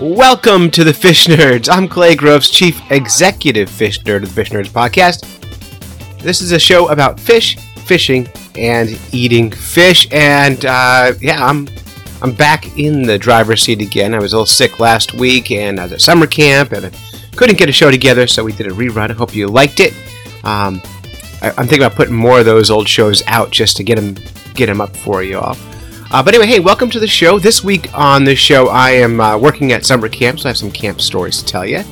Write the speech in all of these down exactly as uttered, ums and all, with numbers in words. Welcome to the Fish Nerds. I'm Clay Groves, Chief Executive Fish Nerd of the Fish Nerds Podcast. This is a show about fish, fishing, and eating fish. And uh, yeah, I'm I'm back in the driver's seat again. I was a little sick last week, and I was at summer camp, and I couldn't get a show together, so we did a rerun. I hope you liked it. Um, I, I'm thinking about putting more of those old shows out just to get them get them up for you all. Uh, but anyway, hey, welcome to the show. This week on the show, I am uh, working at summer camp, so I have some camp stories to tell you.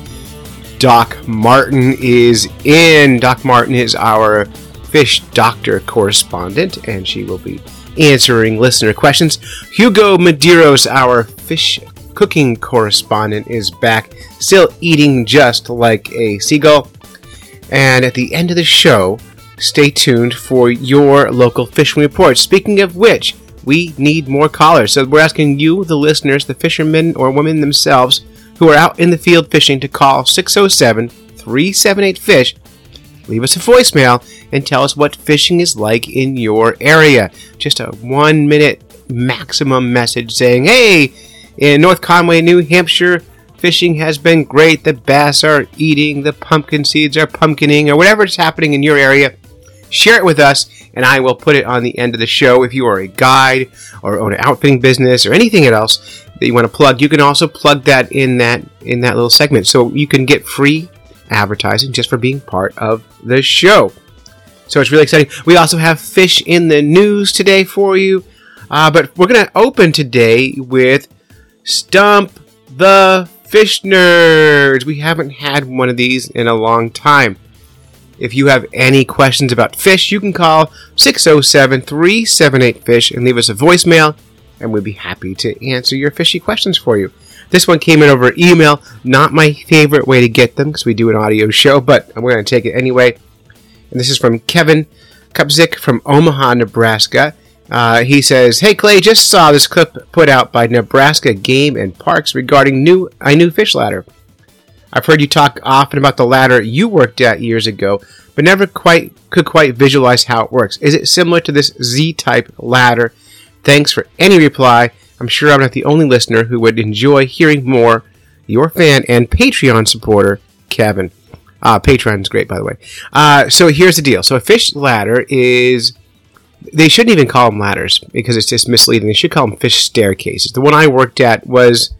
Doc Martin is in. Doc Martin is our fish doctor correspondent, and she will be answering listener questions. Hugo Medeiros, our fish cooking correspondent, is back, still eating just like a seagull. And at the end of the show, stay tuned for your local fishing report. Speaking of which, we need more callers. So we're asking you, the listeners, the fishermen or women themselves who are out in the field fishing, to call six oh seven, three seven eight, FISH. Leave us a voicemail and tell us what fishing is like in your area. Just a one-minute maximum message saying, hey, in North Conway, New Hampshire, fishing has been great. The bass are eating, the pumpkin seeds are pumpkining, or whatever is happening in your area. Share it with us, and I will put it on the end of the show. If you are a guide or own an outfitting business or anything else that you want to plug, you can also plug that in that in that little segment. So you can get free advertising just for being part of the show. So it's really exciting. We also have fish in the news today for you. Uh, but we're going to open today with Stump the Fish Nerds. We haven't had one of these in a long time. If you have any questions about fish, you can call six oh seven, three seven eight, FISH and leave us a voicemail, and we'd be happy to answer your fishy questions for you. This one came in over email. Not my favorite way to get them, because we do an audio show, but I'm going to take it anyway. And this is from Kevin Kupzik from Omaha, Nebraska. Uh, he says, hey, Clay, just saw this clip put out by Nebraska Game and Parks regarding new I New Fish Ladder. I've heard you talk often about the ladder you worked at years ago, but never quite could quite visualize how it works. Is it similar to this Z-type ladder? Thanks for any reply. I'm sure I'm not the only listener who would enjoy hearing more. Your fan and Patreon supporter, Kevin. Uh, Patreon's great, by the way. Uh, so here's the deal. So a fish ladder is... They shouldn't even call them ladders, because it's just misleading. They should call them fish staircases. The one I worked at was...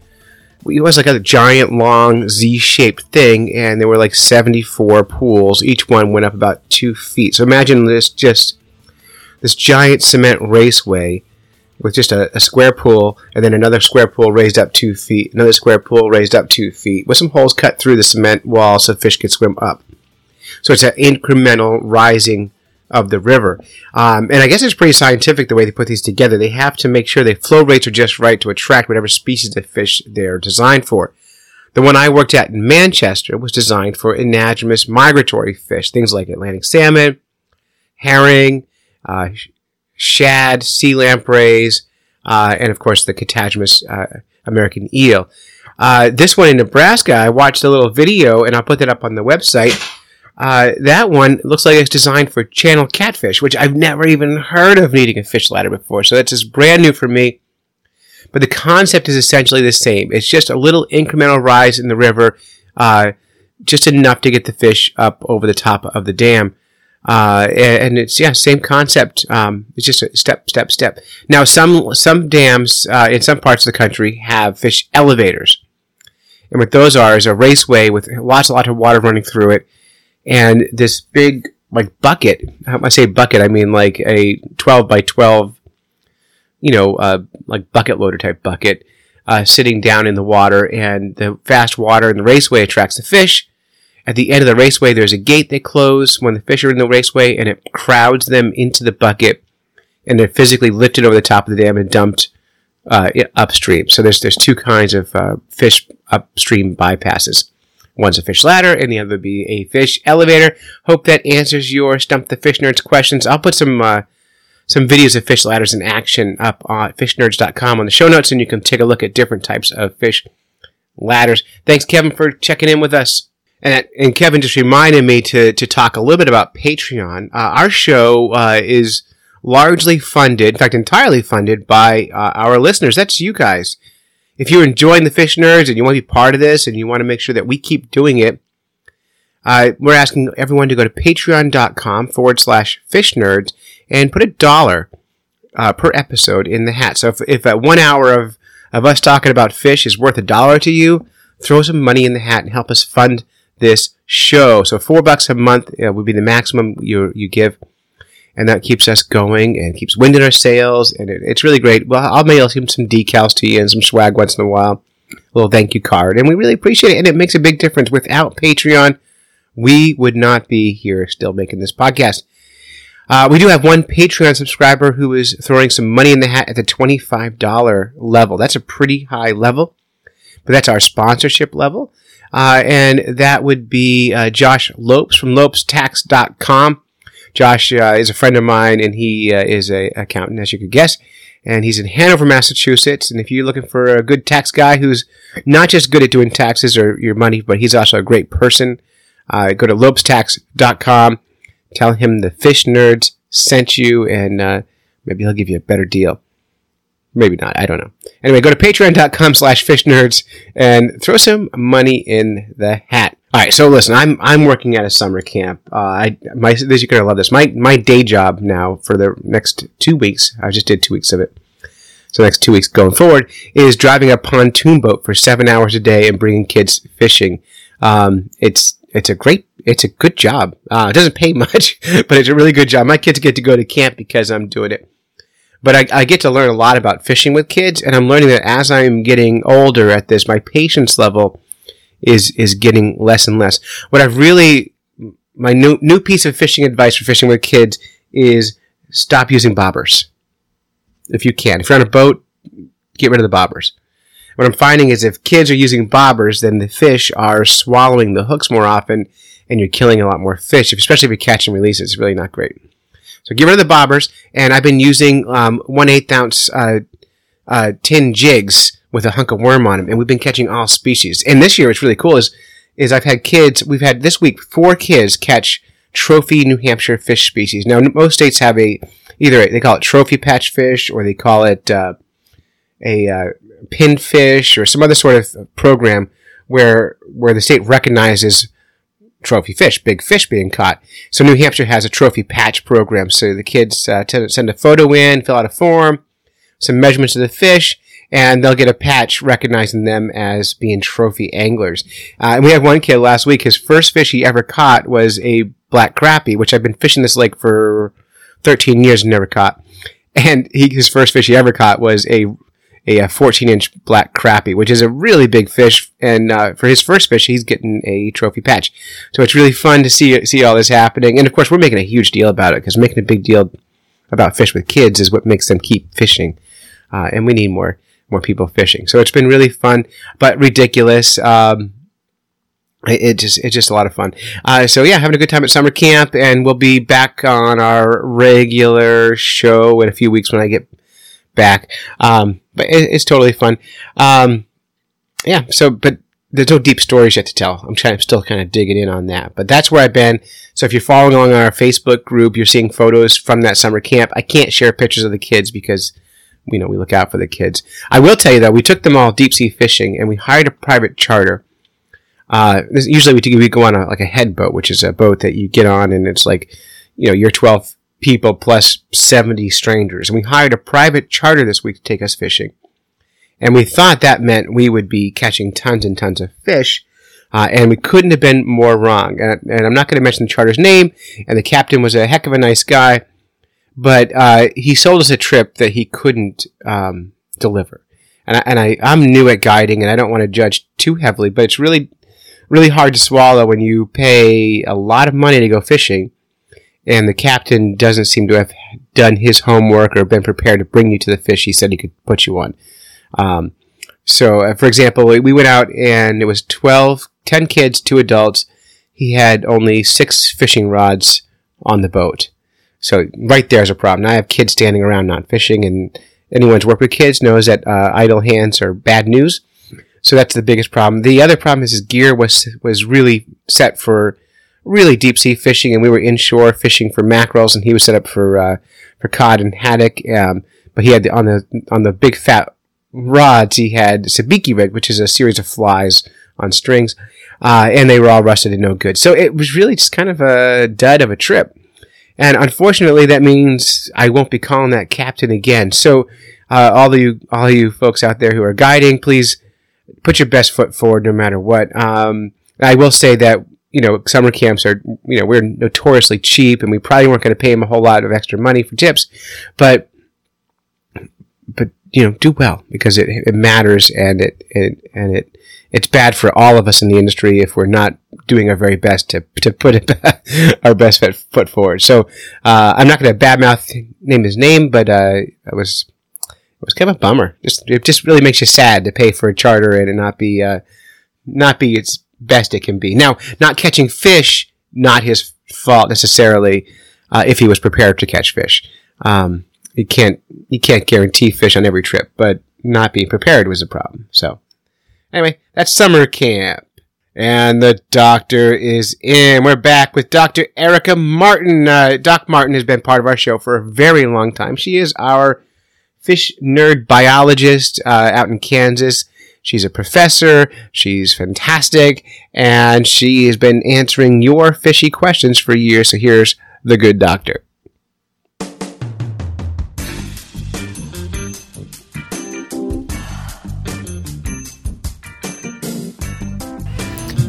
It was like a giant, long, Z-shaped thing, and there were like seventy-four pools. Each one went up about two feet. So imagine this just this giant cement raceway with just a, a square pool, and then another square pool raised up two feet, another square pool raised up two feet, with some holes cut through the cement wall so fish could swim up. So it's an incremental rising of the river. Um, and I guess it's pretty scientific the way they put these together. They have to make sure the flow rates are just right to attract whatever species of fish they're designed for. The one I worked at in Manchester was designed for anadromous migratory fish, things like Atlantic salmon, herring, uh, shad, sea lampreys, uh, and of course the catadromous uh, American eel. Uh, this one in Nebraska, I watched a little video, and I'll put that up on the website. Uh, that one looks like it's designed for channel catfish, which I've never even heard of needing a fish ladder before, so that's just brand new for me. But the concept is essentially the same. It's just a little incremental rise in the river, uh, just enough to get the fish up over the top of the dam. Uh, and it's, yeah, same concept. Um, it's just a step, step, step. Now, some, some dams uh, in some parts of the country have fish elevators. And what those are is a raceway with lots and lots of water running through it. And this big, like, bucket, I say bucket, I mean like a twelve by twelve, you know, uh, like bucket loader type bucket, uh, sitting down in the water, and the fast water in the raceway attracts the fish. At the end of the raceway, there's a gate they close when the fish are in the raceway, and it crowds them into the bucket, and they're physically lifted over the top of the dam and dumped uh, upstream. So there's there's two kinds of uh, fish upstream bypasses. One's a fish ladder, and the other would be a fish elevator. Hope that answers your Stump the Fish Nerds questions. I'll put some uh, some videos of fish ladders in action up on fish nerds dot com on the show notes, and you can take a look at different types of fish ladders. Thanks, Kevin, for checking in with us. And, and Kevin just reminded me to, to talk a little bit about Patreon. Uh, our show uh, is largely funded, in fact, entirely funded by uh, our listeners. That's you guys. if you're enjoying the Fish Nerds and you want to be part of this and you want to make sure that we keep doing it, uh, we're asking everyone to go to patreon.com forward slash fish nerds and put a dollar uh, per episode in the hat. So if, if uh, one hour of, of us talking about fish is worth a dollar to you, throw some money in the hat and help us fund this show. So four bucks a month uh, would be the maximum you you give. And that keeps us going and keeps wind in our sails. And it, it's really great. Well, I'll mail some decals to you and some swag once in a while. A little thank you card. And we really appreciate it. And it makes a big difference. Without Patreon, we would not be here still making this podcast. Uh, we do have one Patreon subscriber who is throwing some money in the hat at the twenty-five dollars level. That's a pretty high level. But that's our sponsorship level. Uh, and that would be uh, Josh Lopes from Lopes Tax dot com. Josh uh, is a friend of mine, and he uh, is an accountant, as you could guess, and he's in Hanover, Massachusetts, and if you're looking for a good tax guy who's not just good at doing taxes or your money, but he's also a great person, uh, go to Lopes Tax dot com, tell him the Fish Nerds sent you, and uh, maybe he'll give you a better deal. Maybe not, I don't know. Anyway, go to patreon.com slash fishnerds and throw some money in the hat. All right, so listen, I'm I'm working at a summer camp. Uh, I my this you're gonna love this. My my day job now for the next two weeks. I just did two weeks of it. So the next two weeks going forward is driving a pontoon boat for seven hours a day and bringing kids fishing. Um, it's it's a great it's a good job. Uh, it doesn't pay much, but it's a really good job. My kids get to go to camp because I'm doing it. But I, I get to learn a lot about fishing with kids, and I'm learning that as I'm getting older at this, my patience level is is getting less and less. What I've really, my new new piece of fishing advice for fishing with kids is stop using bobbers. If you can. If you're on a boat, get rid of the bobbers. What I'm finding is if kids are using bobbers, then the fish are swallowing the hooks more often, and you're killing a lot more fish, especially if you're catch and release. It's really not great. So get rid of the bobbers, and I've been using um, one eighth ounce uh, uh, tin jigs with a hunk of worm on them, and we've been catching all species. And this year, what's really cool is is I've had kids, we've had this week, four kids catch trophy New Hampshire fish species. Now, most states have a, either a, they call it trophy patch fish, or they call it uh, a uh, pinfish, or some other sort of program where where the state recognizes trophy fish, big fish being caught. So New Hampshire has a trophy patch program, so the kids uh, t- send a photo in, fill out a form, some measurements of the fish, and they'll get a patch recognizing them as being trophy anglers. Uh, and we had one kid last week. His first fish he ever caught was a black crappie, which I've been fishing this lake for thirteen years and never caught. And he, his first fish he ever caught was a a fourteen-inch black crappie, which is a really big fish. And uh, for his first fish, he's getting a trophy patch. So it's really fun to see see all this happening. And, of course, we're making a huge deal about it, because making a big deal about fish with kids is what makes them keep fishing. Uh, and we need more. more people fishing. So it's been really fun, but ridiculous. Um, it, it just it's just a lot of fun. Uh, so yeah, having a good time at summer camp, and we'll be back on our regular show in a few weeks when I get back. Um, but it, it's totally fun. Um, yeah, so, but there's no deep stories yet to tell. I'm trying to still kind of digging in on that, but that's where I've been. So if you're following along on our Facebook group, you're seeing photos from that summer camp. I can't share pictures of the kids because you know, we look out for the kids. I will tell you, though, we took them all deep-sea fishing, and we hired a private charter. Uh, this, usually we, do, we go on a, like a head boat, which is a boat that you get on, and it's like, you know, you're twelve people plus seventy strangers. And we hired a private charter this week to take us fishing. And we thought that meant we would be catching tons and tons of fish, uh, and we couldn't have been more wrong. And, and I'm not going to mention the charter's name, and the captain was a heck of a nice guy. But uh, he sold us a trip that he couldn't um, deliver. And, I, and I, I'm new at guiding, and I don't want to judge too heavily, but it's really really hard to swallow when you pay a lot of money to go fishing, and the captain doesn't seem to have done his homework or been prepared to bring you to the fish he said he could put you on. Um, so, uh, for example, we went out, and it was twelve, ten kids, two adults. He had only six fishing rods on the boat. So right there is a problem. Now I have kids standing around not fishing, and anyone who's worked with kids knows that uh, idle hands are bad news. So that's the biggest problem. The other problem is his gear was was really set for really deep-sea fishing, and we were inshore fishing for mackerels, and he was set up for uh, for cod and haddock. Um, but he had the, on the on the big fat rods, he had sabiki rig, which is a series of flies on strings, uh, and they were all rusted and no good. So it was really just kind of a dud of a trip. And unfortunately, that means I won't be calling that captain again. So uh, all you all you folks out there who are guiding, please put your best foot forward no matter what. Um, I will say that, you know, summer camps are, you know, we're notoriously cheap, and we probably weren't going to pay them a whole lot of extra money for tips, but, but you know, do well, because it, it matters, and it, it and it it's bad for all of us in the industry if we're not doing our very best to to put it, our best foot forward. So uh, I'm not going to badmouth name his name, but uh, it was it was kind of a bummer. Just it just really makes you sad to pay for a charter and it not be uh, not be its best it can be. Now, not catching fish, not his fault necessarily. Uh, if he was prepared to catch fish, um, you can't you can't guarantee fish on every trip, but not being prepared was a problem. So anyway, that's summer camp, and the doctor is in. We're back with Doctor Erika Martin. Uh, Doc Martin has been part of our show for a very long time. She is our fish nerd biologist uh, out in Kansas. She's a professor, she's fantastic, and she has been answering your fishy questions for years, so here's the good doctor.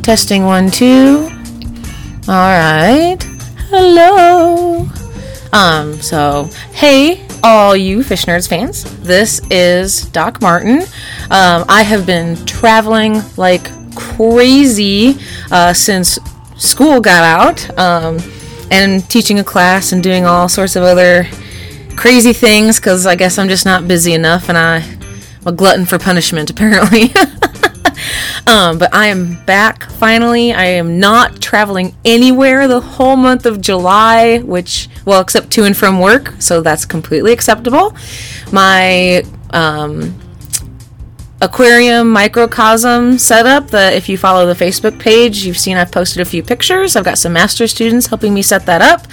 Testing one, two. All right. Hello. Um, so, hey. All you Fish Nerds fans, this is Doc Martin. Um, I have been traveling like crazy uh, since school got out, um, and teaching a class and doing all sorts of other crazy things, because I guess I'm just not busy enough, and I, I'm a glutton for punishment apparently. Um, but I am back finally. I am not traveling anywhere the whole month of July, which, well, except to and from work, so that's completely acceptable. My um, aquarium microcosm setup, the, if you follow the Facebook page, you've seen I've posted a few pictures. I've got some master's students helping me set that up.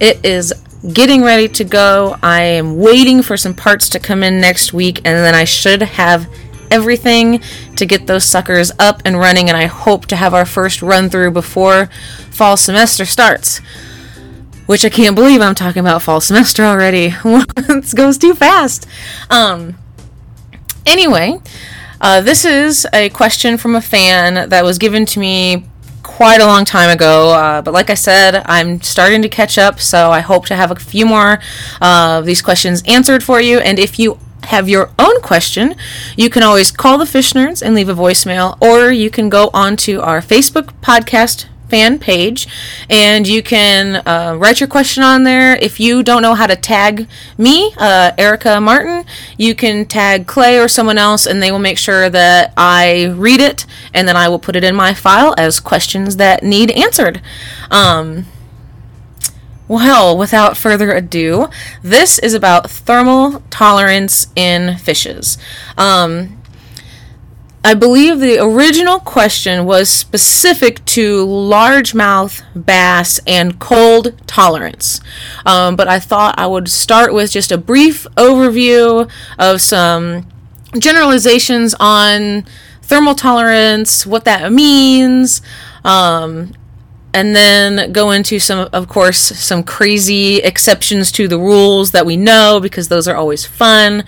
It is getting ready to go. I am waiting for some parts to come in next week, and then I should have everything to get those suckers up and running, and I hope to have our first run through before fall semester starts, which I can't believe I'm talking about fall semester already. It goes too fast. Um, anyway, uh, this is a question from a fan that was given to me quite a long time ago, uh, but like I said, I'm starting to catch up, so I hope to have a few more uh, of these questions answered for you. And if you have your own question, you can always call the Fish Nerds and leave a voicemail, or you can go onto our Facebook podcast fan page and you can uh, write your question on there. If you don't know how to tag me, uh, Erika Martin, you can tag Clay or someone else, and they will make sure that I read it, and then I will put it in my file as questions that need answered. Um, Well, without further ado, this is about thermal tolerance in fishes. Um, I believe the original question was specific to largemouth bass and cold tolerance, um, but I thought I would start with just a brief overview of some generalizations on thermal tolerance, what that means, um, and then go into some, of course, some crazy exceptions to the rules that we know, because those are always fun.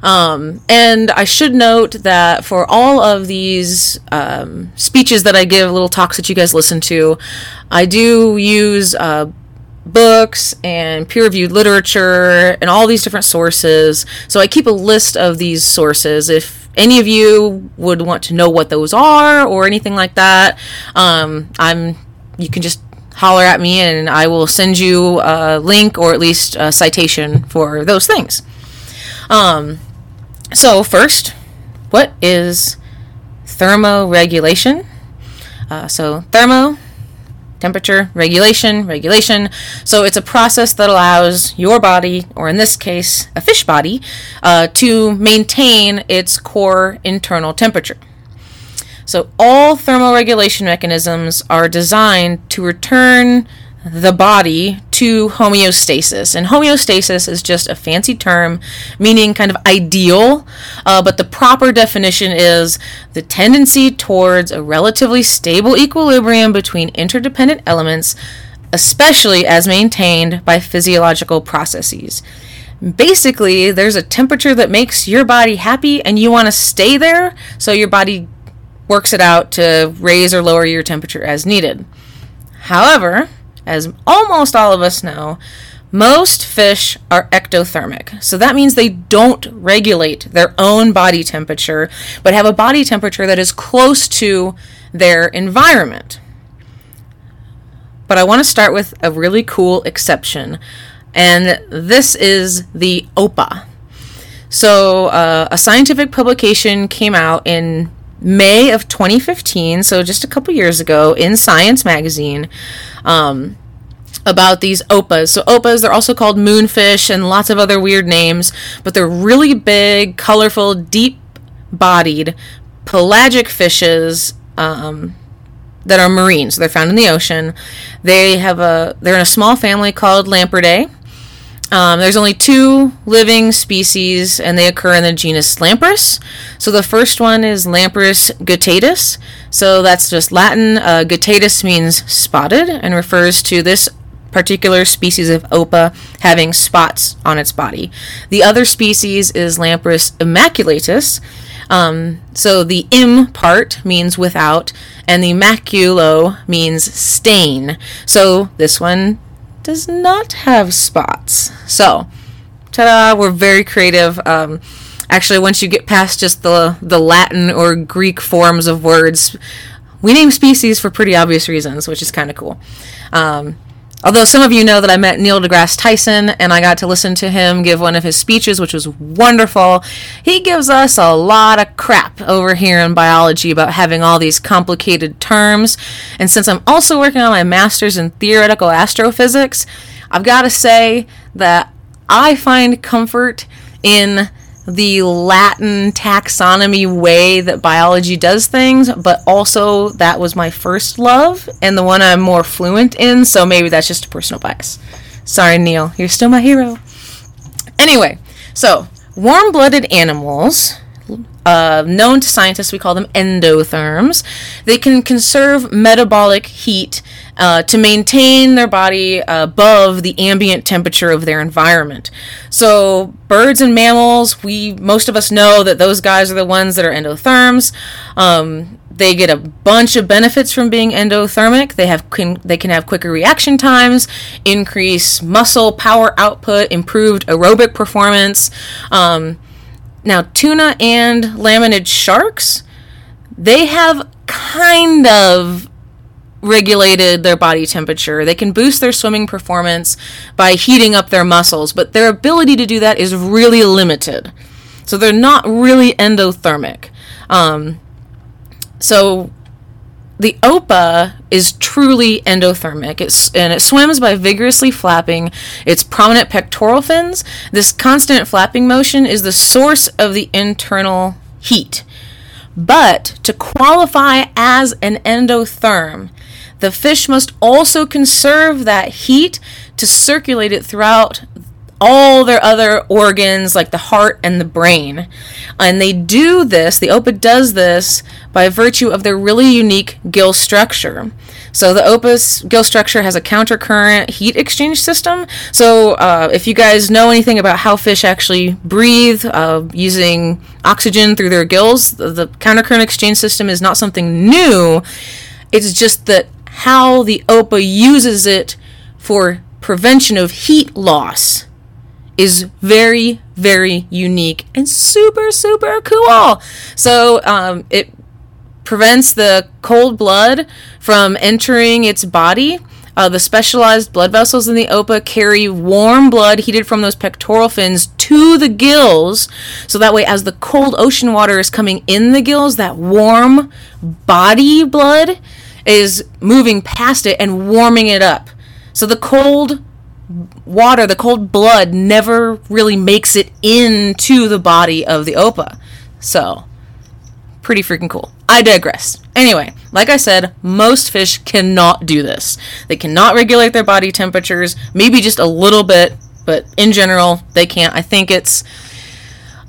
Um, and I should note that for all of these um, speeches that I give, little talks that you guys listen to, I do use uh, books and peer-reviewed literature and all these different sources. So I keep a list of these sources if any of you would want to know what those are or anything like that. Um, I'm You can just holler at me and I will send you a link or at least a citation for those things. Um, so first, what is thermoregulation? Uh, so thermo, temperature, regulation, regulation. So it's a process that allows your body, or in this case, a fish body, uh, to maintain its core internal temperature. So all thermoregulation mechanisms are designed to return the body to homeostasis. And homeostasis is just a fancy term meaning kind of ideal, uh, but the proper definition is the tendency towards a relatively stable equilibrium between interdependent elements, especially as maintained by physiological processes. Basically, there's a temperature that makes your body happy and you want to stay there, so your body works it out to raise or lower your temperature as needed. However, as almost all of us know, most fish are ectothermic, so that means they don't regulate their own body temperature, but have a body temperature that is close to their environment. But I want to start with a really cool exception, and this is the O P A. So uh, a scientific publication came out in May of twenty fifteen, so just a couple years ago, in Science magazine, um, about these O P As. So O P As, they're also called moonfish and lots of other weird names, but they're really big, colorful, deep-bodied pelagic fishes um, that are marine. So they're found in the ocean. They have a they're in a small family called Lampridae. Um, there's only two living species, and they occur in the genus Lampris. So the first one is Lampris guttatus. So that's just Latin. Uh, guttatus means spotted and refers to this particular species of O P A having spots on its body. The other species is Lampris immaculatus. Um, so the im part means without, and the maculo means stain. So this one does not have spots. So, ta-da, we're very creative. Um, actually, once you get past just the the Latin or Greek forms of words, we name species for pretty obvious reasons, which is kind of cool. Um, although some of you know that I met Neil deGrasse Tyson, and I got to listen to him give one of his speeches, which was wonderful. He gives us a lot of crap over here in biology about having all these complicated terms. And since I'm also working on my master's in theoretical astrophysics, I've got to say that I find comfort in the Latin taxonomy way that biology does things, but also that was my first love and the one I'm more fluent in, so maybe that's just a personal bias. Sorry, Neil, you're still my hero. Anyway, so warm-blooded animals, uh, known to scientists, we call them endotherms. They can conserve metabolic heat Uh, to maintain their body above the ambient temperature of their environment. So birds and mammals, we most of us know that those guys are the ones that are endotherms. Um, they get a bunch of benefits from being endothermic. They have can, they can have quicker reaction times, increase muscle power output, improved aerobic performance. Um, now, tuna and laminid sharks, they have kind of regulated their body temperature. They can boost their swimming performance by heating up their muscles, but their ability to do that is really limited. So they're not really endothermic. Um, so the O P A is truly endothermic, it's, and it swims by vigorously flapping its prominent pectoral fins. This constant flapping motion is the source of the internal heat. But to qualify as an endotherm, the fish must also conserve that heat to circulate it throughout all their other organs, like the heart and the brain. And they do this, the O P A does this, by virtue of their really unique gill structure. So the O P A's gill structure has a countercurrent heat exchange system. So uh, if you guys know anything about how fish actually breathe uh, using oxygen through their gills, the, the countercurrent exchange system is not something new. It's just that how the O P A uses it for prevention of heat loss is very, very unique and super, super cool. So um, it prevents the cold blood from entering its body. Uh, the specialized blood vessels in the O P A carry warm blood heated from those pectoral fins to the gills. So that way, as the cold ocean water is coming in the gills, that warm body blood is moving past it and warming it up. So the cold water, the cold blood, never really makes it into the body of the O P A. So, pretty freaking cool. I digress. Anyway, like I said, most fish cannot do this. They cannot regulate their body temperatures, maybe just a little bit, but in general, they can't. I think it's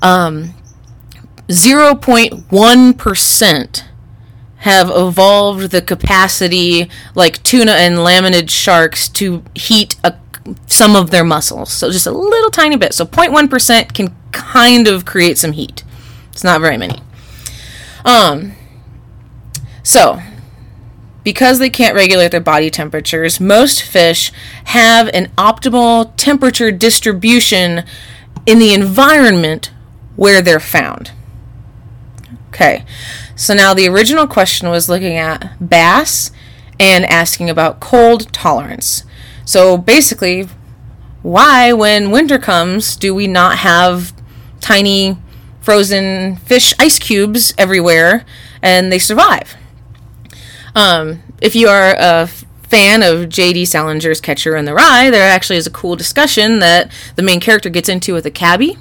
um, zero point one percent have evolved the capacity, like tuna and laminid sharks, to heat a, some of their muscles. So just a little tiny bit. So zero point one percent can kind of create some heat. It's not very many. Um... So, because they can't regulate their body temperatures, most fish have an optimal temperature distribution in the environment where they're found. Okay, so now the original question was looking at bass and asking about cold tolerance. So basically, why, when winter comes, do we not have tiny frozen fish ice cubes everywhere and they survive? Um, if you are a fan of J D. Salinger's Catcher in the Rye, there actually is a cool discussion that the main character gets into with a cabbie.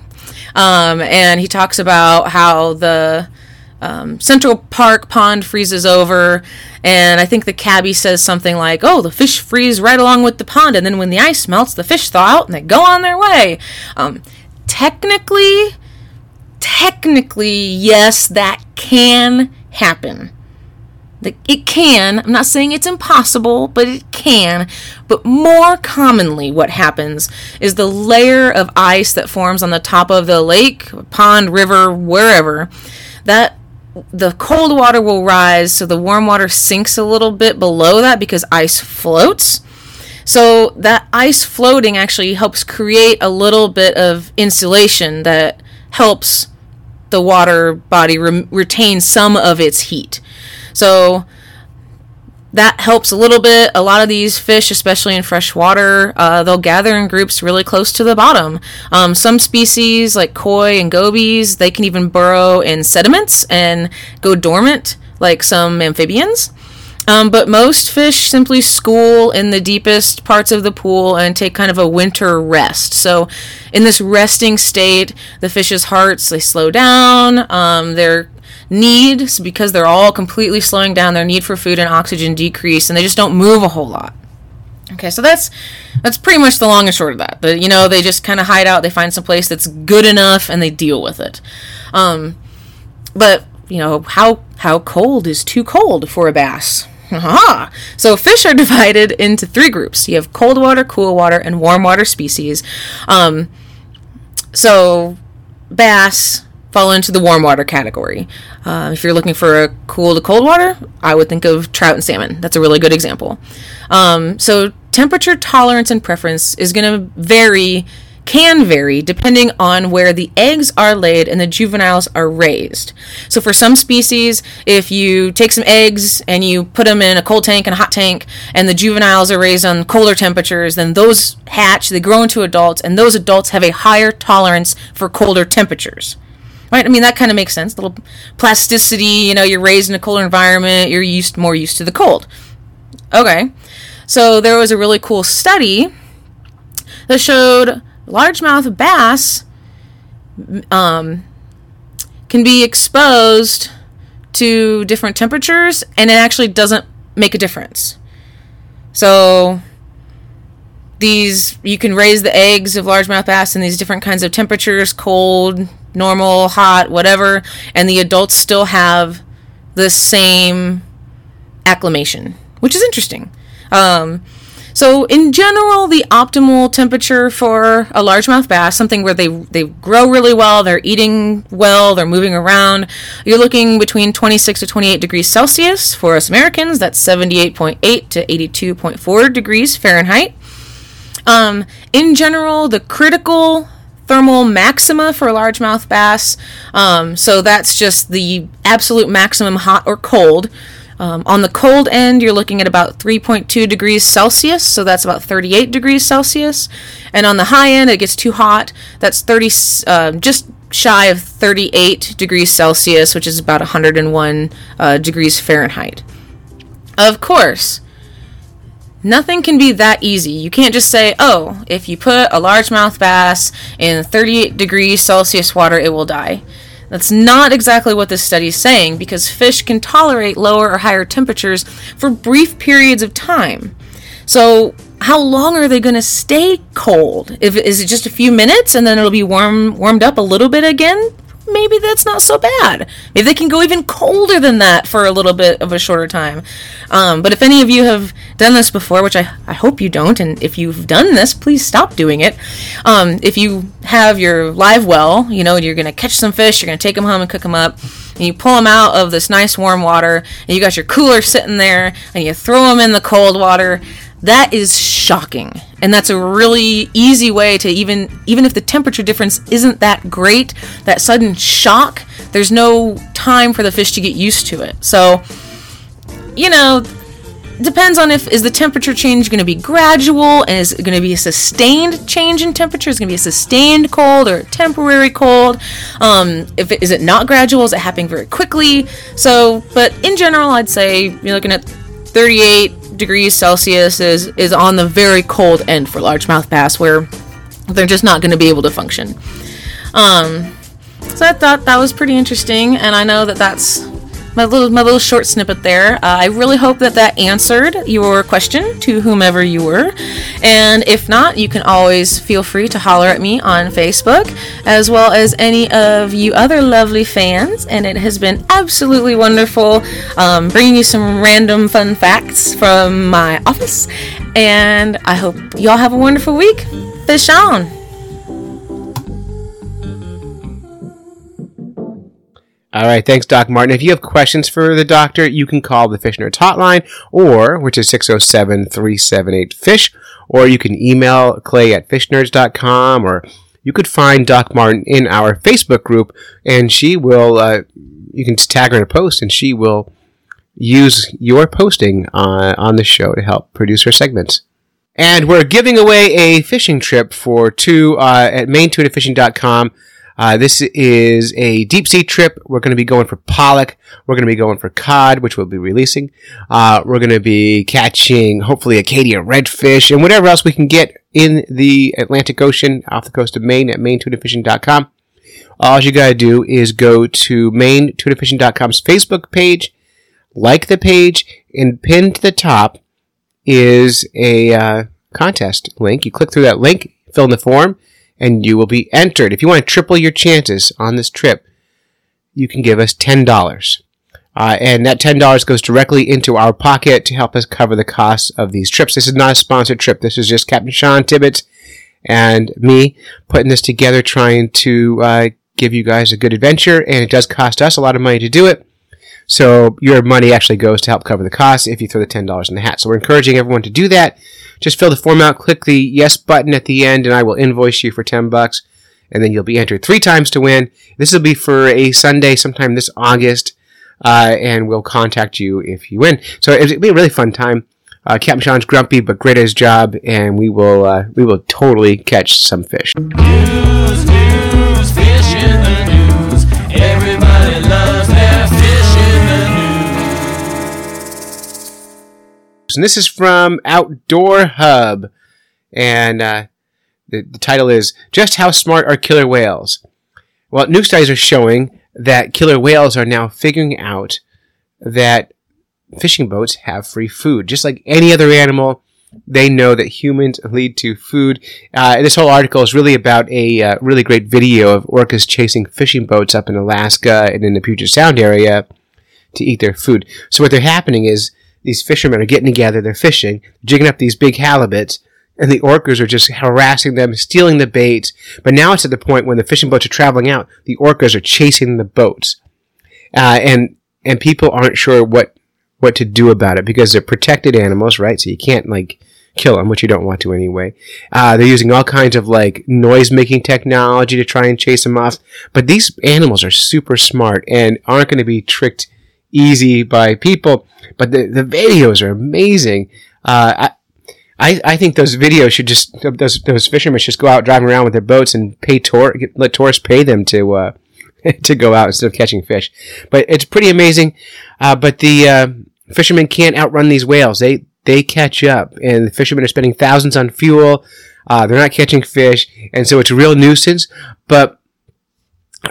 Um, and he talks about how the um, Central Park Pond freezes over, and I think the cabbie says something like, oh, the fish freeze right along with the pond, and then when the ice melts, the fish thaw out and they go on their way. Um, technically, technically, yes, that can happen. It can. I'm not saying it's impossible, but it can. But more commonly what happens is the layer of ice that forms on the top of the lake, pond, river, wherever, that the cold water will rise, so the warm water sinks a little bit below that because ice floats. So that ice floating actually helps create a little bit of insulation that helps the water body re- retain some of its heat. So that helps a little bit. A lot of these fish, especially in fresh water, uh, they'll gather in groups really close to the bottom. Um, some species, like koi and gobies, they can even burrow in sediments and go dormant, like some amphibians. Um, but most fish simply school in the deepest parts of the pool and take kind of a winter rest. So in this resting state, the fish's hearts, they slow down, um, their need, because they're all completely slowing down, their need for food and oxygen decrease, and they just don't move a whole lot. Okay, so that's that's pretty much the long and short of that. But, you know, they just kind of hide out, they find some place that's good enough, and they deal with it. Um, but, you know, how how cold is too cold for a bass? Aha! So fish are divided into three groups. You have cold water, cool water, and warm water species. Um, so bass fall into the warm water category. Uh, if you're looking for a cool to cold water, I would think of trout and salmon. That's a really good example. Um, so temperature tolerance and preference is going to vary, can vary, depending on where the eggs are laid and the juveniles are raised. So for some species, if you take some eggs and you put them in a cold tank and a hot tank, and the juveniles are raised on colder temperatures, then those hatch, they grow into adults, and those adults have a higher tolerance for colder temperatures. Right? I mean, that kind of makes sense. A little plasticity, you know, you're raised in a colder environment, you're used more used to the cold. Okay, so there was a really cool study that showed largemouth bass um, can be exposed to different temperatures, and it actually doesn't make a difference. So these, you can raise the eggs of largemouth bass in these different kinds of temperatures, cold, normal, hot, whatever, and the adults still have the same acclimation, which is interesting. Um, so in general, the optimal temperature for a largemouth bass, something where they, they grow really well, they're eating well, they're moving around, you're looking between twenty-six to twenty-eight degrees Celsius. For us Americans, that's seventy-eight point eight to eighty-two point four degrees Fahrenheit. Um, in general, the critical thermal maxima for largemouth bass, um, so that's just the absolute maximum hot or cold. Um, on the cold end, you're looking at about three point two degrees Celsius, so that's about thirty-eight degrees Celsius. And on the high end, it gets too hot. That's thirty, uh, just shy of thirty-eight degrees Celsius, which is about one hundred one uh, degrees Fahrenheit. Of course, nothing can be that easy. You can't just say, oh, if you put a largemouth bass in thirty-eight degrees Celsius water, it will die. That's not exactly what this study is saying, because fish can tolerate lower or higher temperatures for brief periods of time. So how long are they going to stay cold? If is it just a few minutes and then it'll be warm, warmed up a little bit again? Maybe that's not so bad. Maybe they can go even colder than that for a little bit of a shorter time. Um, but if any of you have done this before, which I, I hope you don't, and if you've done this, please stop doing it. Um, if you have your live well, you know, you're going to catch some fish, you're going to take them home and cook them up, and you pull them out of this nice warm water, and you got your cooler sitting there, and you throw them in the cold water. That is shocking, and that's a really easy way to, even even if the temperature difference isn't that great, that sudden shock, there's no time for the fish to get used to it. So, you know, depends on if, is the temperature change going to be gradual, and is it going to be a sustained change in temperature? Is it going to be a sustained cold or a temporary cold? Um, if it, is it not gradual? Is it happening very quickly? So, but in general, I'd say you're looking at thirty-eight degrees Celsius is is on the very cold end for largemouth bass, where they're just not going to be able to function. Um, so I thought that was pretty interesting, and I know that that's my little my little short snippet there. Uh, I really hope that that answered your question to whomever you were, and if not, you can always feel free to holler at me on Facebook, as well as any of you other lovely fans. And it has been absolutely wonderful um, bringing you some random fun facts from my office, and I hope y'all have a wonderful week. Fish on! All right, thanks, Doc Martin. If you have questions for the doctor, you can call the Fish Nerds hotline, or which is six oh seven, three seven eight, FISH, or you can email Clay at fish nerds dot com, or you could find Doc Martin in our Facebook group, and she will, uh, you can tag her in a post, and she will use your posting uh, on the show to help produce her segments. And we're giving away a fishing trip for two uh, at maine tuna fishing dot com. Uh, this is a deep sea trip. We're going to be going for pollock. We're going to be going for cod, which we'll be releasing. Uh, we're going to be catching, hopefully, Acadia redfish and whatever else we can get in the Atlantic Ocean off the coast of Maine at maine tuna fishing dot com. All you got to do is go to maine tuna fishing dot com's Facebook page, like the page, and pinned to the top is a uh, contest link. You click through that link, fill in the form, and you will be entered. If you want to triple your chances on this trip, you can give us ten dollars. Uh, and that ten dollars goes directly into our pocket to help us cover the costs of these trips. This is not a sponsored trip. This is just Captain Sean Tibbetts and me putting this together, trying to uh, give you guys a good adventure. And it does cost us a lot of money to do it. So your money actually goes to help cover the costs if you throw the ten dollars in the hat. So we're encouraging everyone to do that. Just fill the form out, click the yes button at the end, and I will invoice you for ten bucks, and then you'll be entered three times to win. This will be for a Sunday sometime this August, uh, and we'll contact you if you win. So it'll be a really fun time. Uh, Captain Sean's grumpy but great at his job, and we will uh, we will totally catch some fish. News, news, fish in the news. Everybody loves their fish in the news. And this is from Outdoor Hub, and uh, the, the title is Just How Smart Are Killer Whales? Well, new studies are showing that killer whales are now figuring out that fishing boats have free food. Just like any other animal, they know that humans lead to food. Uh, this whole article is really about a uh, really great video of orcas chasing fishing boats up in Alaska and in the Puget Sound area to eat their food. So what they're happening is these fishermen are getting together, they're fishing, jigging up these big halibuts, and the orcas are just harassing them, stealing the bait. But now it's at the point when the fishing boats are traveling out, the orcas are chasing the boats. Uh, and and people aren't sure what, what to do about it, because they're protected animals, right? So you can't, like, kill them, which you don't want to anyway. Uh, they're using all kinds of, like, noise-making technology to try and chase them off. But these animals are super smart and aren't going to be tricked easy by people, but the, the videos are amazing. Uh, I, I I think those videos should just those those fishermen should just go out driving around with their boats and pay tour get, let tourists pay them to uh, to go out instead of catching fish. But it's pretty amazing. Uh, but the uh, fishermen can't outrun these whales. They they catch up, and the fishermen are spending thousands on fuel. Uh, they're not catching fish, and so it's a real nuisance. But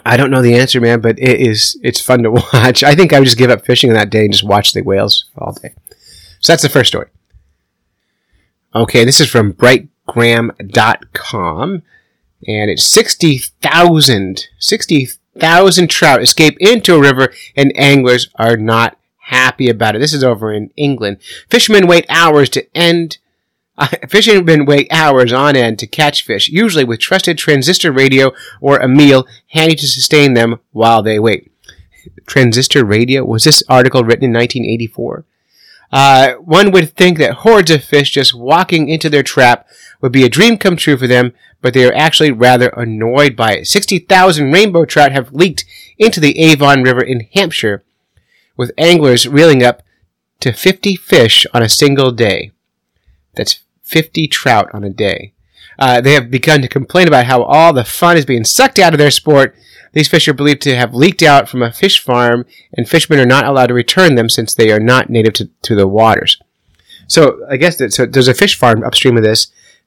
I don't know the answer, man, but it is, it's fun to watch. I think I would just give up fishing on that day and just watch the whales all day. So that's the first story. Okay, this is from bright gram dot com, and it's sixty thousand, sixty thousand trout escape into a river, and anglers are not happy about it. This is over in England. Fishermen wait hours to end Uh, fishermen wait hours on end to catch fish, usually with trusted transistor radio or a meal handy to sustain them while they wait. Transistor radio? Was this article written in nineteen eighty-four? Uh, one would think that hordes of fish just walking into their trap would be a dream come true for them, but they are actually rather annoyed by it. sixty thousand rainbow trout have leaked into the Avon River in Hampshire, with anglers reeling up to fifty fish on a single day. That's fifty trout on a day. Uh, they have begun to complain about how all the fun is being sucked out of their sport. These fish are believed to have leaked out from a fish farm, and fishermen are not allowed to return them since they are not native to, to the waters. So I guess that, so there's a fish farm upstream of this.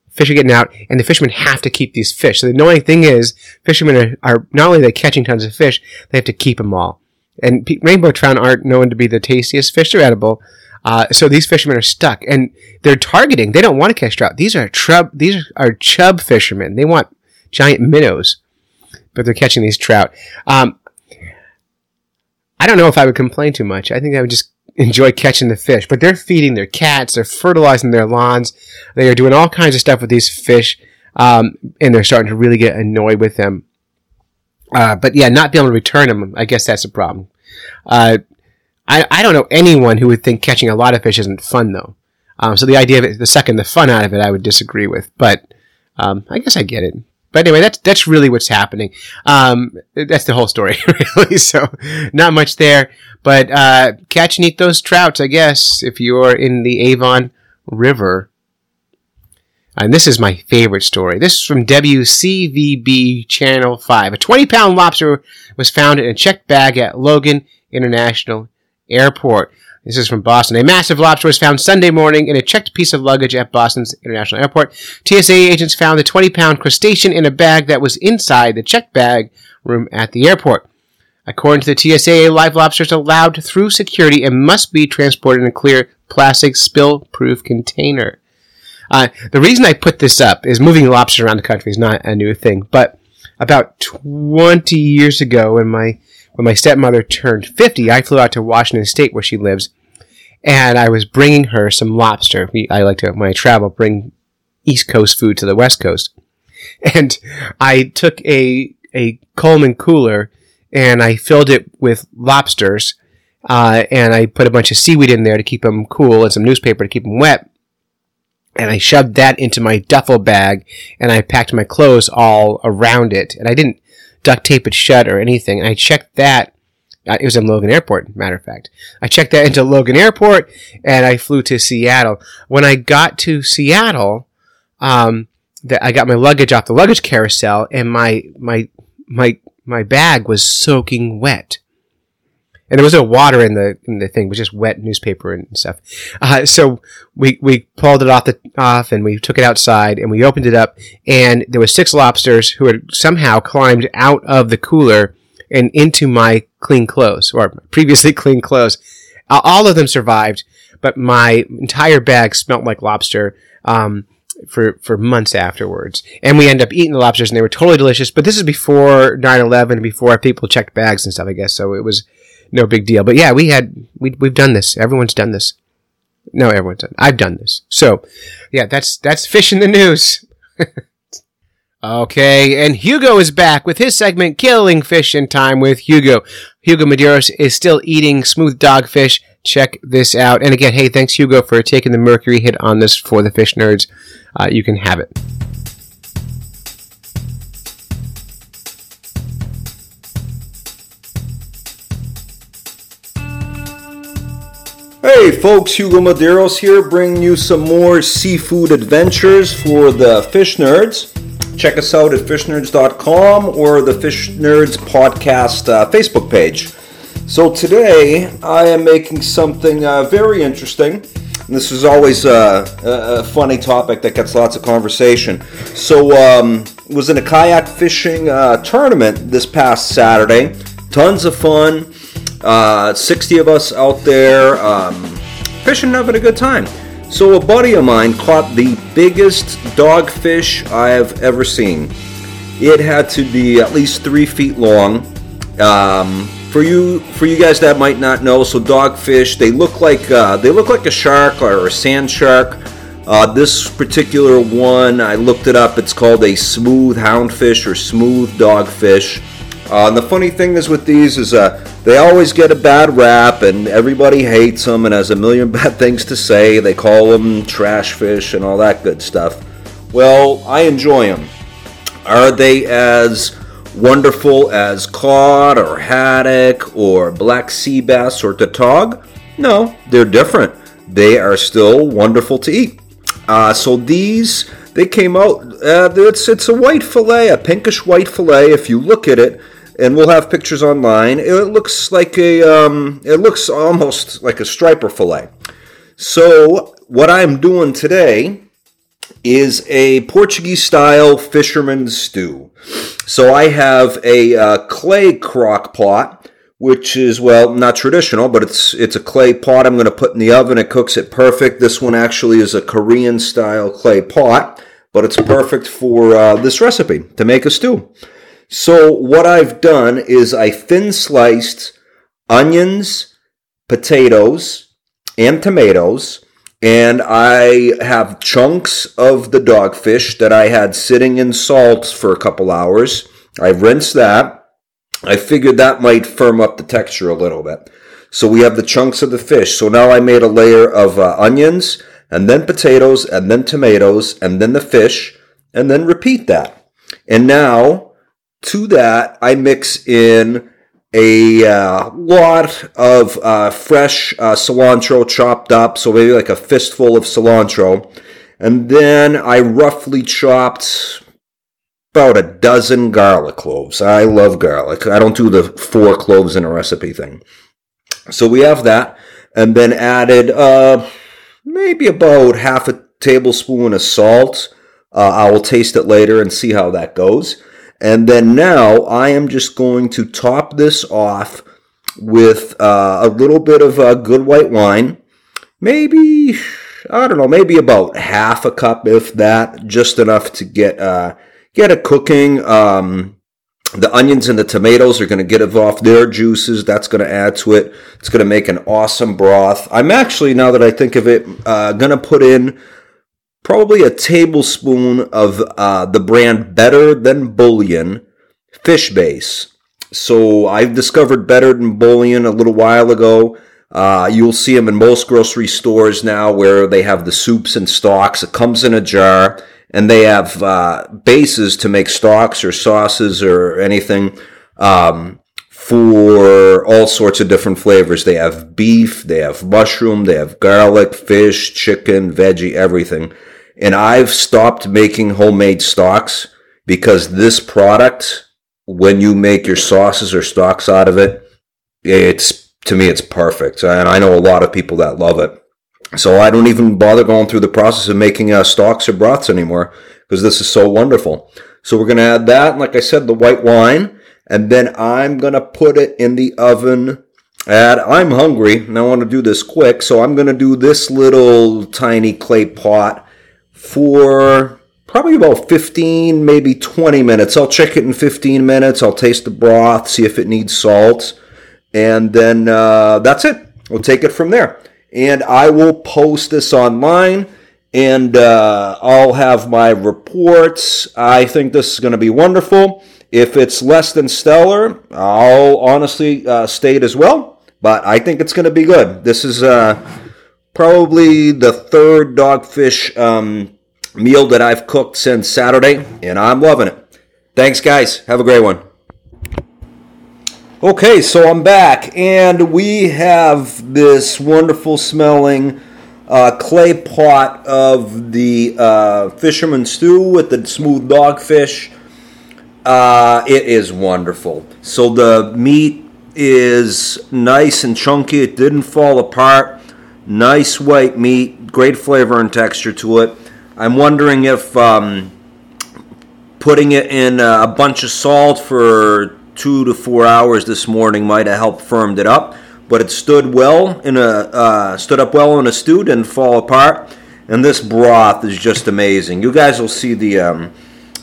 Fish are getting out, and the fishermen have to keep these fish. So the annoying thing is, fishermen are, are not only are they catching tons of fish, they have to keep them all. And rainbow trout aren't known to be the tastiest fish or edible. Uh, so these fishermen are stuck, and they're targeting. They don't want to catch trout. These are chub. These are chub fishermen. They want giant minnows, but they're catching these trout. Um, I don't know if I would complain too much. I think I would just enjoy catching the fish. But they're feeding their cats. They're fertilizing their lawns. They are doing all kinds of stuff with these fish, um, and they're starting to really get annoyed with them. Uh, but yeah, not being able to return them, I guess that's a problem. Uh, I, I don't know anyone who would think catching a lot of fish isn't fun, though. Um, so the idea of it, the sucking the fun out of it, I would disagree with. But um, I guess I get it. But anyway, that's that's really what's happening. Um, that's the whole story, really. So not much there. But uh, catch and eat those trouts, I guess, if you're in the Avon River. And this is my favorite story. This is from W C V B Channel five. A twenty-pound lobster was found in a checked bag at Logan International Airport. This is from Boston. A massive lobster was found Sunday morning in a checked piece of luggage at Boston's International Airport. T S A agents found the twenty-pound crustacean in a bag that was inside the checked bag room at the airport. According to the T S A, live lobsters are allowed through security and must be transported in a clear plastic spill-proof container. Uh, the reason I put this up is moving lobster around the country is not a new thing, but about twenty years ago when my When my stepmother turned fifty, I flew out to Washington State, where she lives, and I was bringing her some lobster. I like to, when I travel, bring East Coast food to the West Coast. And I took a a Coleman cooler, and I filled it with lobsters, uh, and I put a bunch of seaweed in there to keep them cool and some newspaper to keep them wet. And I shoved that into my duffel bag, and I packed my clothes all around it. And I didn't duct tape it shut or anything. And I checked that. It was in Logan Airport, matter of fact. I checked that into Logan Airport, and I flew to Seattle. When I got to Seattle, um, that I got my luggage off the luggage carousel, and my my my my bag was soaking wet. And there was no water in the in the thing; it was just wet newspaper and stuff. Uh, so we we pulled it off the off, and we took it outside, and we opened it up, and there were six lobsters who had somehow climbed out of the cooler and into my clean clothes, or previously clean clothes. Uh, all of them survived, but my entire bag smelled like lobster um, for for months afterwards. And we ended up eating the lobsters, and they were totally delicious. But this is before nine eleven, before people checked bags and stuff, I guess. So it was no big deal. But yeah, we had, we, we've done this. Everyone's done this. No, everyone's done. I've done this. So yeah, that's, that's fish in the news. Okay. And Hugo is back with his segment, Killing Fish in Time with Hugo. Hugo Medeiros is still eating smooth dogfish. Check this out. And again, hey, thanks Hugo for taking the mercury hit on this for the fish nerds. Uh, you can have it. Hey folks, Hugo Medeiros here, bringing you some more seafood adventures for the Fish Nerds. Check us out at fish nerds dot com or the Fish Nerds Podcast uh, Facebook page. So today, I am making something uh, very interesting. And this is always uh, a, a funny topic that gets lots of conversation. So um, was in a kayak fishing uh, tournament this past Saturday. Tons of fun. Uh, sixty of us out there um, fishing and having a good time. So a buddy of mine caught the biggest dogfish I have ever seen. It had to be at least three feet long. Um, for you, for you guys that might not know, so dogfish, they look like uh, they look like a shark or a sand shark. Uh, this particular one, I looked it up. It's called a smooth houndfish or smooth dogfish. Uh, and the funny thing is with these is uh, they always get a bad rap, and everybody hates them and has a million bad things to say. They call them trash fish and all that good stuff. Well, I enjoy them. Are they as wonderful as cod or haddock or black sea bass or tautog? No, they're different. They are still wonderful to eat. Uh, so these, they came out, uh, it's, it's a white fillet, a pinkish white fillet if you look at it. And we'll have pictures online. It looks like a, um, it looks almost like a striper fillet. So what I'm doing today is a Portuguese-style fisherman's stew. So I have a uh, clay crock pot, which is, well, not traditional, but it's it's a clay pot I'm going to put in the oven. It cooks it perfect. This one actually is a Korean-style clay pot, but it's perfect for uh, this recipe, to make a stew. So what I've done is I thin-sliced onions, potatoes, and tomatoes, and I have chunks of the dogfish that I had sitting in salt for a couple hours. I rinsed that. I figured that might firm up the texture a little bit. So we have the chunks of the fish. So now I made a layer of uh, onions, and then potatoes, and then tomatoes, and then the fish, and then repeat that. And now, to that, I mix in a uh, lot of uh, fresh uh, cilantro chopped up, so maybe like a fistful of cilantro. And then I roughly chopped about a dozen garlic cloves. I love garlic. I don't do the four cloves in a recipe thing. So we have that. And then added uh, maybe about half a tablespoon of salt. Uh, I will taste it later and see how that goes. And then now I am just going to top this off with uh, a little bit of uh, good white wine. Maybe, I don't know, maybe about half a cup, if that. Just enough to get uh, get it cooking. Um, the onions and the tomatoes are going to get it off their juices. That's going to add to it. It's going to make an awesome broth. I'm actually, now that I think of it, uh, going to put in probably a tablespoon of uh, the brand Better Than Bouillon fish base. So I've discovered Better Than Bouillon a little while ago. Uh, you'll see them in most grocery stores now where they have the soups and stocks. It comes in a jar, and they have uh, bases to make stocks or sauces or anything um, for all sorts of different flavors. They have beef, they have mushroom, they have garlic, fish, chicken, veggie, everything. And I've stopped making homemade stocks because this product, when you make your sauces or stocks out of it, it's, to me, it's perfect. And I know a lot of people that love it. So I don't even bother going through the process of making uh, stocks or broths anymore because this is so wonderful. So we're going to add that. And like I said, the white wine. And then I'm going to put it in the oven. And I'm hungry and I want to do this quick. So I'm going to do this little tiny clay pot for probably about fifteen, maybe twenty minutes. I'll check it in fifteen minutes. I'll taste the broth, see if it needs salt. And then uh, that's it. We'll take it from there. And I will post this online. And uh, I'll have my reports. I think this is going to be wonderful. If it's less than stellar, I'll honestly uh, state as well. But I think it's going to be good. This is Uh, Probably the third dogfish um, meal that I've cooked since Saturday, and I'm loving it. Thanks, guys. Have a great one. Okay, so I'm back, and we have this wonderful smelling uh, clay pot of the uh, fisherman's stew with the smooth dogfish. Uh, it is wonderful. So the meat is nice and chunky. It didn't fall apart. Nice white meat, great flavor and texture to it. I'm wondering if um, Putting it in a bunch of salt for two to four hours this morning might have helped firmed it up, but it stood well in a uh, stood up well in a stew, didn't fall apart, and this broth is just amazing. You guys will see the um,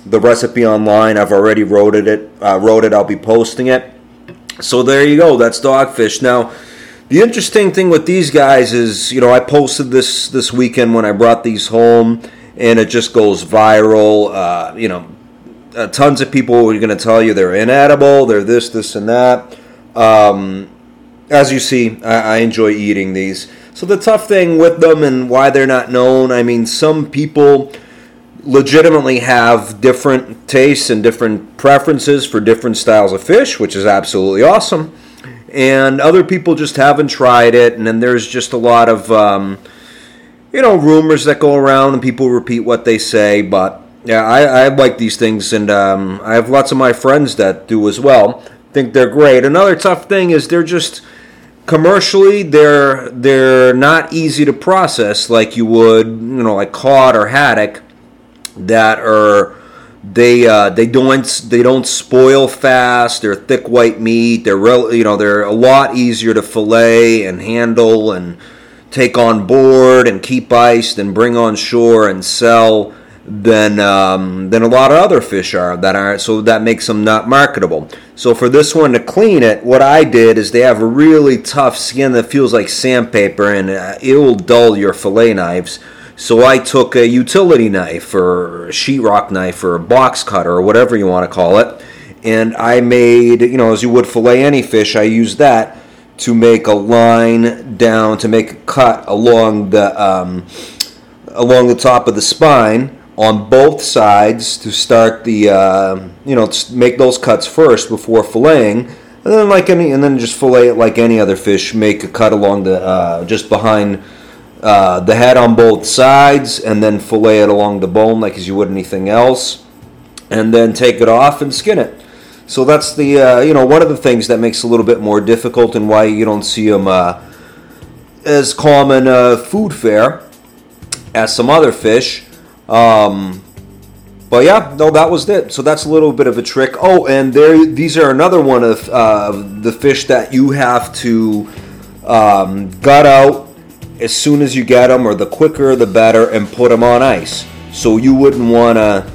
the recipe online. I've already wrote it. Uh, wrote it. I'll be posting it. So there you go. That's dogfish. Now, the interesting thing with these guys is, you know, I posted this this weekend when I brought these home, and it just goes viral. Uh, you know, uh, tons of people are going to tell you they're inedible, they're this, this, and that. Um, as you see, I, I enjoy eating these. So the tough thing with them and why they're not known, I mean, some people legitimately have different tastes and different preferences for different styles of fish, which is absolutely awesome. And other people just haven't tried it, and then there's just a lot of, um, you know, rumors that go around, and people repeat what they say. But, yeah, I, I like these things, and um, I have lots of my friends that do as well. Think they're great. Another tough thing is they're just, commercially, they're, they're not easy to process like you would, you know, like cod or haddock, that are they uh, they don't they don't spoil fast. They're thick white meat. They're real, you know they're a lot easier to fillet and handle and take on board and keep iced and bring on shore and sell than um, than a lot of other fish are that aren't. So that makes them not marketable. So for this one to clean it, what I did is they have a really tough skin that feels like sandpaper, and it will dull your fillet knives. So I took a utility knife or a sheetrock knife or a box cutter or whatever you want to call it, and I made, you know, as you would fillet any fish, I used that to make a line down, to make a cut along the um, along the top of the spine on both sides to start the, uh, you know, make those cuts first before filleting, and then like any, and then just fillet it like any other fish, make a cut along the, uh, just behind Uh, the head on both sides, and then fillet it along the bone like as you would anything else, and then take it off and skin it. So that's the uh, you know one of the things that makes it a little bit more difficult and why you don't see them uh, as common uh, food fare as some other fish. Um, but yeah, no, that was it. So that's a little bit of a trick. Oh, and there, these are another one of uh, the fish that you have to um, gut out as soon as you get them, or the quicker the better, and put them on ice. So you wouldn't want to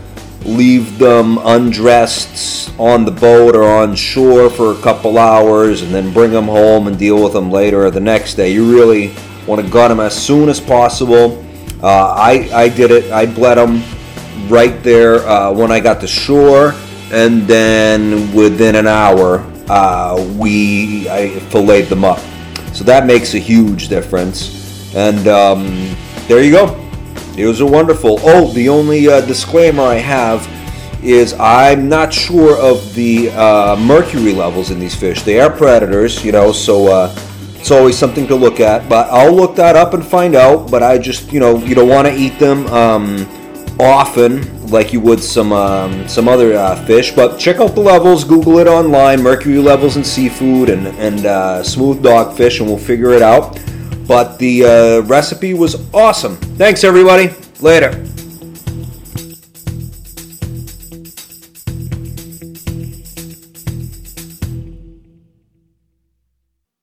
leave them undressed on the boat or on shore for a couple hours and then bring them home and deal with them later or the next day. You really want to gut them as soon as possible. Uh, I, I did it. I bled them right there uh, when I got to shore, and then within an hour uh, we I filleted them up. So that makes a huge difference. And um, there you go. It was a wonderful. Oh, the only uh, disclaimer I have is I'm not sure of the uh, mercury levels in these fish. They are predators, you know, so uh, it's always something to look at. But I'll look that up and find out. But I just, you know, you don't want to eat them um, often like you would some um, some other uh, fish. But check out the levels. Google it online. Mercury levels in seafood and, and uh, smooth dogfish, and we'll figure it out. But the uh, recipe was awesome. Thanks, everybody. Later.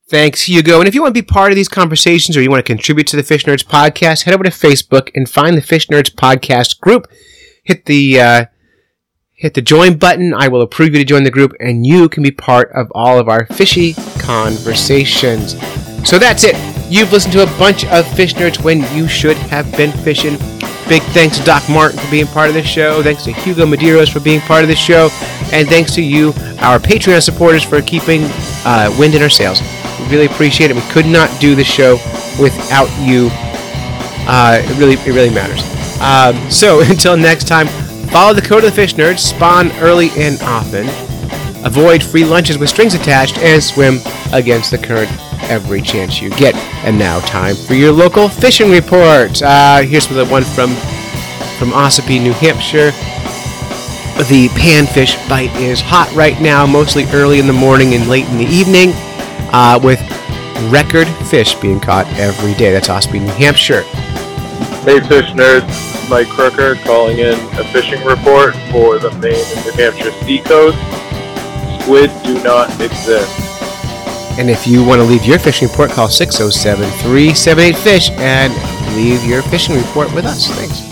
Thanks, Hugo. And if you want to be part of these conversations or you want to contribute to the Fish Nerds Podcast, head over to Facebook and find the Fish Nerds Podcast group. Hit the uh, hit the join button. I will approve you to join the group, and you can be part of all of our fishy conversations. So that's it. You've listened to a bunch of Fish Nerds when you should have been fishing. Big thanks to Doc Martin for being part of the show. Thanks to Hugo Medeiros for being part of the show. And thanks to you, our Patreon supporters, for keeping uh, wind in our sails. We really appreciate it. We could not do the show without you. Uh, it really it really matters. Um, so until next time, follow the code of the Fish Nerds, spawn early and often, avoid free lunches with strings attached, and swim against the current every chance you get. And now, time for your local fishing report. Uh, here's the one from from Ossipee, New Hampshire. The panfish bite is hot right now, mostly early in the morning and late in the evening, uh, with record fish being caught every day. That's Ossipee, New Hampshire. Hey, Fish Nerds. Mike Crooker calling in a fishing report for the Maine and New Hampshire seacoast. Squid do not exist. And if you want to leave your fishing report, call six oh seven, three seven eight, FISH and leave your fishing report with us. Thanks.